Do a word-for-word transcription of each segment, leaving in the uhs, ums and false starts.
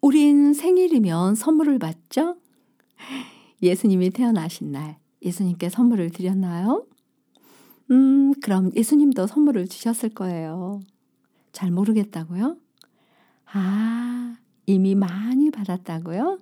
우린 생일이면 선물을 받죠? 예수님이 태어나신 날 예수님께 선물을 드렸나요? 음, 그럼 예수님도 선물을 주셨을 거예요. 잘 모르겠다고요? 아, 이미 많이 받았다고요?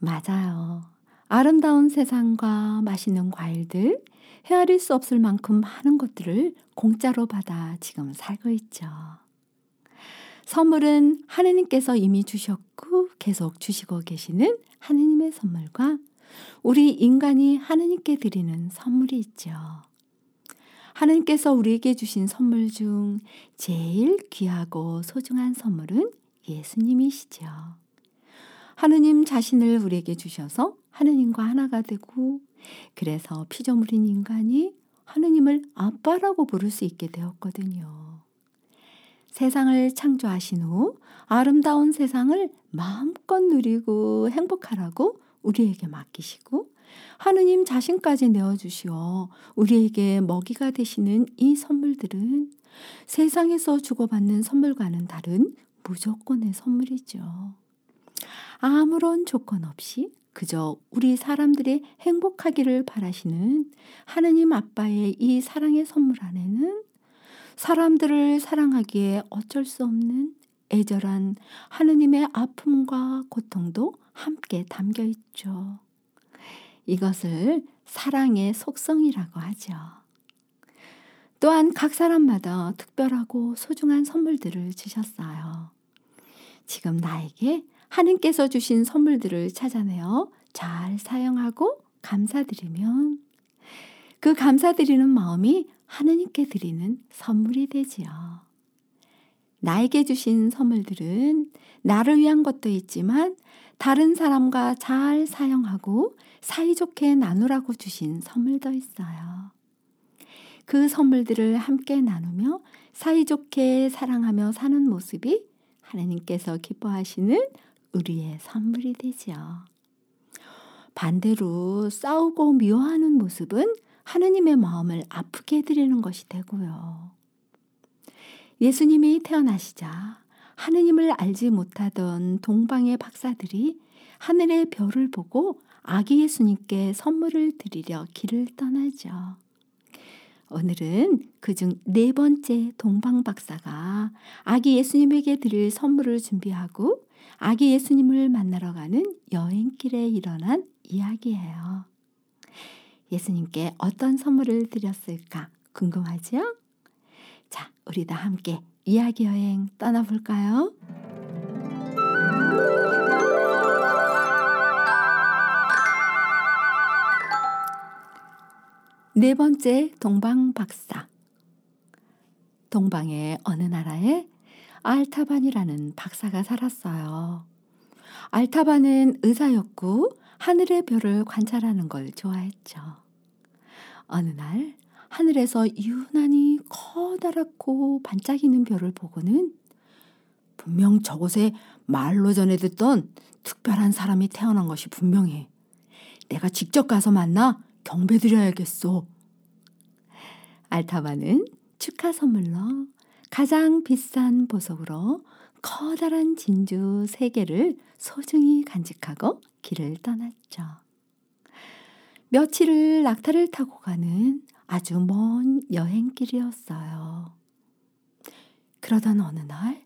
맞아요. 아름다운 세상과 맛있는 과일들, 헤아릴 수 없을 만큼 많은 것들을 공짜로 받아 지금 살고 있죠. 선물은 하느님께서 이미 주셨고 계속 주시고 계시는 하느님의 선물과 우리 인간이 하느님께 드리는 선물이 있죠. 하느님께서 우리에게 주신 선물 중 제일 귀하고 소중한 선물은 예수님이시죠. 하느님 자신을 우리에게 주셔서 하느님과 하나가 되고, 그래서 피조물인 인간이 하느님을 아빠라고 부를 수 있게 되었거든요. 세상을 창조하신 후 아름다운 세상을 마음껏 누리고 행복하라고 우리에게 맡기시고 하느님 자신까지 내어주시어 우리에게 먹이가 되시는 이 선물들은 세상에서 주고받는 선물과는 다른 무조건의 선물이죠. 아무런 조건 없이 그저 우리 사람들이 행복하기를 바라시는 하느님 아빠의 이 사랑의 선물 안에는 사람들을 사랑하기에 어쩔 수 없는 애절한 하느님의 아픔과 고통도 함께 담겨 있죠. 이것을 사랑의 속성이라고 하죠. 또한 각 사람마다 특별하고 소중한 선물들을 주셨어요. 지금 나에게 하느님께서 주신 선물들을 찾아내어 잘 사용하고 감사드리면 그 감사드리는 마음이 하느님께 드리는 선물이 되지요. 나에게 주신 선물들은 나를 위한 것도 있지만 다른 사람과 잘 사용하고 사이좋게 나누라고 주신 선물도 있어요. 그 선물들을 함께 나누며 사이좋게 사랑하며 사는 모습이 하느님께서 기뻐하시는 우리의 선물이 되죠. 반대로 싸우고 미워하는 모습은 하느님의 마음을 아프게 해드리는 것이 되고요. 예수님이 태어나시자 하느님을 알지 못하던 동방의 박사들이 하늘의 별을 보고 아기 예수님께 선물을 드리려 길을 떠나죠. 오늘은 그중 네 번째 동방 박사가 아기 예수님에게 드릴 선물을 준비하고 아기 예수님을 만나러 가는 여행길에 일어난 이야기예요. 예수님께 어떤 선물을 드렸을까 궁금하지요? 자, 우리 다 함께 이야기 여행 떠나볼까요? 네 번째 동방 박사. 동방의 어느 나라에 알타반이라는 박사가 살았어요. 알타반은 의사였고 하늘의 별을 관찰하는 걸 좋아했죠. 어느 날 하늘에서 유난히 커다랗고 반짝이는 별을 보고는 분명 저곳에 말로 전해 듣던 특별한 사람이 태어난 것이 분명해. 내가 직접 가서 만나 경배드려야겠소. 알타반은 축하 선물로 가장 비싼 보석으로 커다란 진주 세 개를 소중히 간직하고 길을 떠났죠. 며칠을 낙타를 타고 가는 아주 먼 여행길이었어요. 그러던 어느 날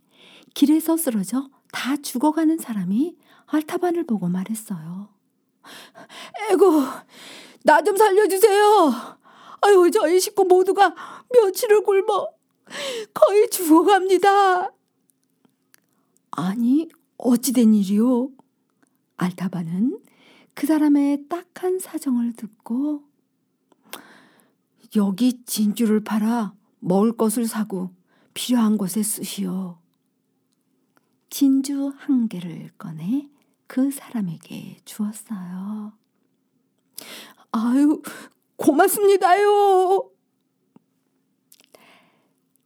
길에서 쓰러져 다 죽어가는 사람이 알타반을 보고 말했어요. 에고, 나 좀 살려주세요. 아유, 저희 식구 모두가 며칠을 굶어 거의 죽어갑니다. 아니, 어찌된 일이요? 알타반은 그 사람의 딱한 사정을 듣고 여기 진주를 팔아 먹을 것을 사고 필요한 곳에 쓰시오. 진주 한 개를 꺼내 그 사람에게 주었어요. 아유, 고맙습니다요.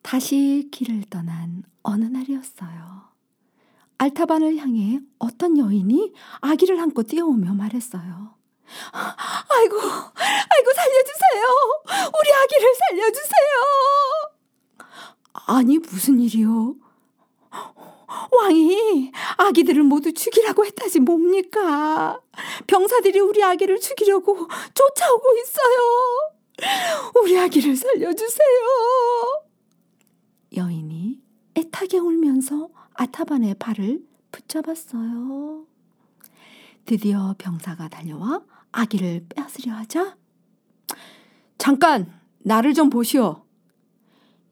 다시 길을 떠난 어느 날이었어요. 알타반을 향해 어떤 여인이 아기를 안고 뛰어오며 말했어요. 아이고, 아이고 살려주세요. 우리 아기를 살려주세요. 아니, 무슨 일이요? 왕이 아기들을 모두 죽이라고 했다지 뭡니까? 병사들이 우리 아기를 죽이려고 쫓아오고 있어요. 우리 아기를 살려주세요. 여인이 애타게 울면서 알타반의 발을 붙잡았어요. 드디어 병사가 달려와 아기를 빼앗으려 하자, 잠깐 나를 좀 보시오.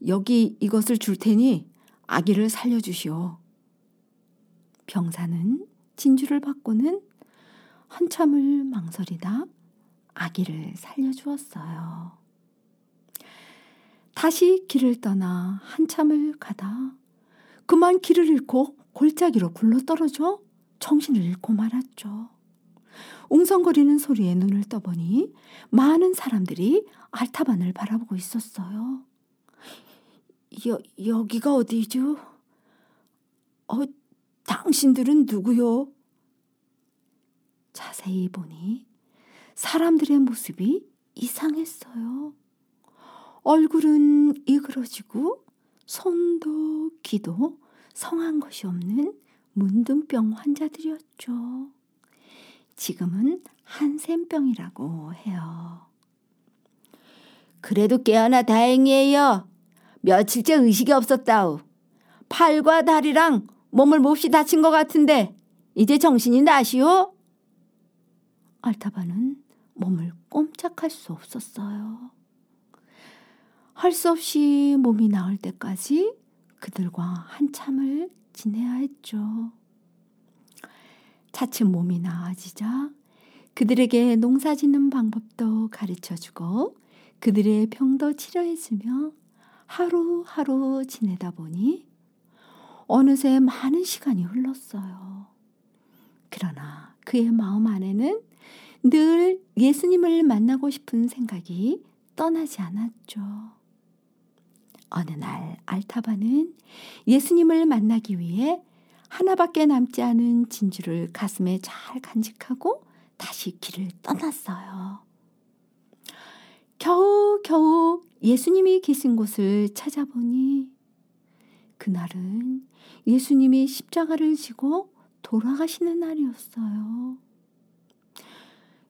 여기 이것을 줄 테니 아기를 살려주시오. 병사는 진주를 받고는 한참을 망설이다 아기를 살려주었어요. 다시 길을 떠나 한참을 가다 그만 길을 잃고 골짜기로 굴러떨어져 정신을 잃고 말았죠. 웅성거리는 소리에 눈을 떠보니 많은 사람들이 알타반을 바라보고 있었어요. 여, 여기가 어디죠? 어, 당신들은 누구요? 자세히 보니 사람들의 모습이 이상했어요. 얼굴은 이그러지고 손도 귀도 성한 것이 없는 문둥병 환자들이었죠. 지금은 한센병이라고 해요. 그래도 깨어나 다행이에요. 며칠째 의식이 없었다우. 팔과 다리랑 몸을 몹시 다친 것 같은데 이제 정신이 나시오? 알타반은 몸을 꼼짝할 수 없었어요. 할 수 없이 몸이 나을 때까지 그들과 한참을 지내야 했죠. 차츰 몸이 나아지자 그들에게 농사짓는 방법도 가르쳐주고 그들의 병도 치료해주며 하루하루 지내다 보니 어느새 많은 시간이 흘렀어요. 그러나 그의 마음 안에는 늘 예수님을 만나고 싶은 생각이 떠나지 않았죠. 어느 날 알타반은 예수님을 만나기 위해 하나밖에 남지 않은 진주를 가슴에 잘 간직하고 다시 길을 떠났어요. 겨우 겨우 예수님이 계신 곳을 찾아보니 그날은 예수님이 십자가를 지고 돌아가시는 날이었어요.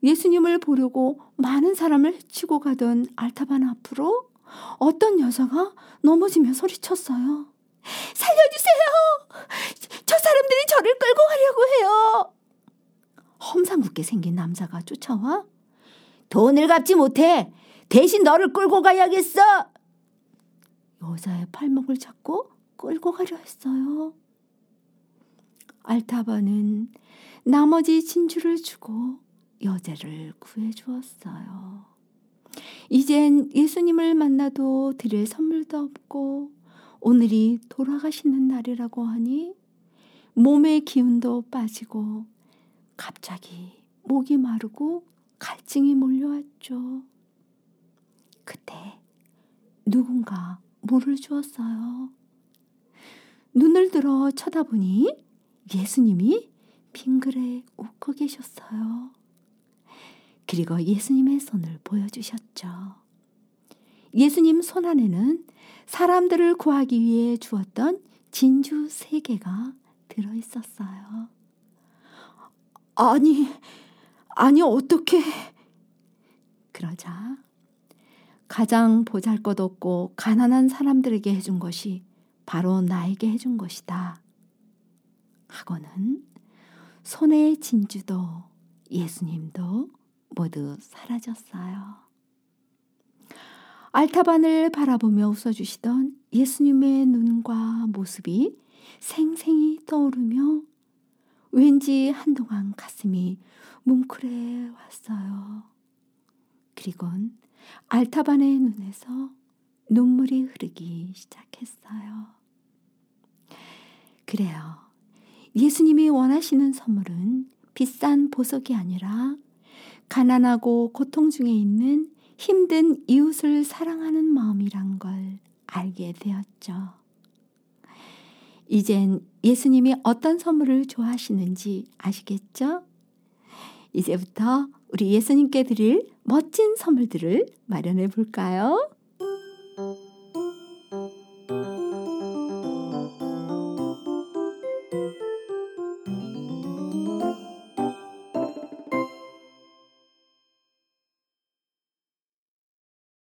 예수님을 보려고 많은 사람을 헤치고 가던 알타반 앞으로 어떤 여자가 넘어지며 소리쳤어요. 살려주세요! 저 사람들이 저를 끌고 가려고 해요! 험상궂게 생긴 남자가 쫓아와 돈을 갚지 못해! 대신 너를 끌고 가야겠어! 여자의 팔목을 잡고 끌고 가려 했어요. 알타반은 나머지 진주를 주고 여자를 구해주었어요. 이젠 예수님을 만나도 드릴 선물도 없고 오늘이 돌아가시는 날이라고 하니 몸의 기운도 빠지고 갑자기 목이 마르고 갈증이 몰려왔죠. 그때 누군가 물을 주었어요. 눈을 들어 쳐다보니 예수님이 빙그레 웃고 계셨어요. 그리고 예수님의 손을 보여주셨죠. 예수님 손 안에는 사람들을 구하기 위해 주었던 진주 세 개가 들어있었어요. 아니, 아니 어떻게... 그러자 가장 보잘것없고 가난한 사람들에게 해준 것이 바로 나에게 해준 것이다 하고는 손에 진주도 예수님도 모두 사라졌어요. 알타반을 바라보며 웃어주시던 예수님의 눈과 모습이 생생히 떠오르며 왠지 한동안 가슴이 뭉클해 왔어요. 그리곤 알타반의 눈에서 눈물이 흐르기 시작했어요. 그래요. 예수님이 원하시는 선물은 비싼 보석이 아니라 가난하고 고통 중에 있는 힘든 이웃을 사랑하는 마음이란 걸 알게 되었죠. 이젠 예수님이 어떤 선물을 좋아하시는지 아시겠죠? 이제부터 우리 예수님께 드릴 멋진 선물들을 마련해 볼까요?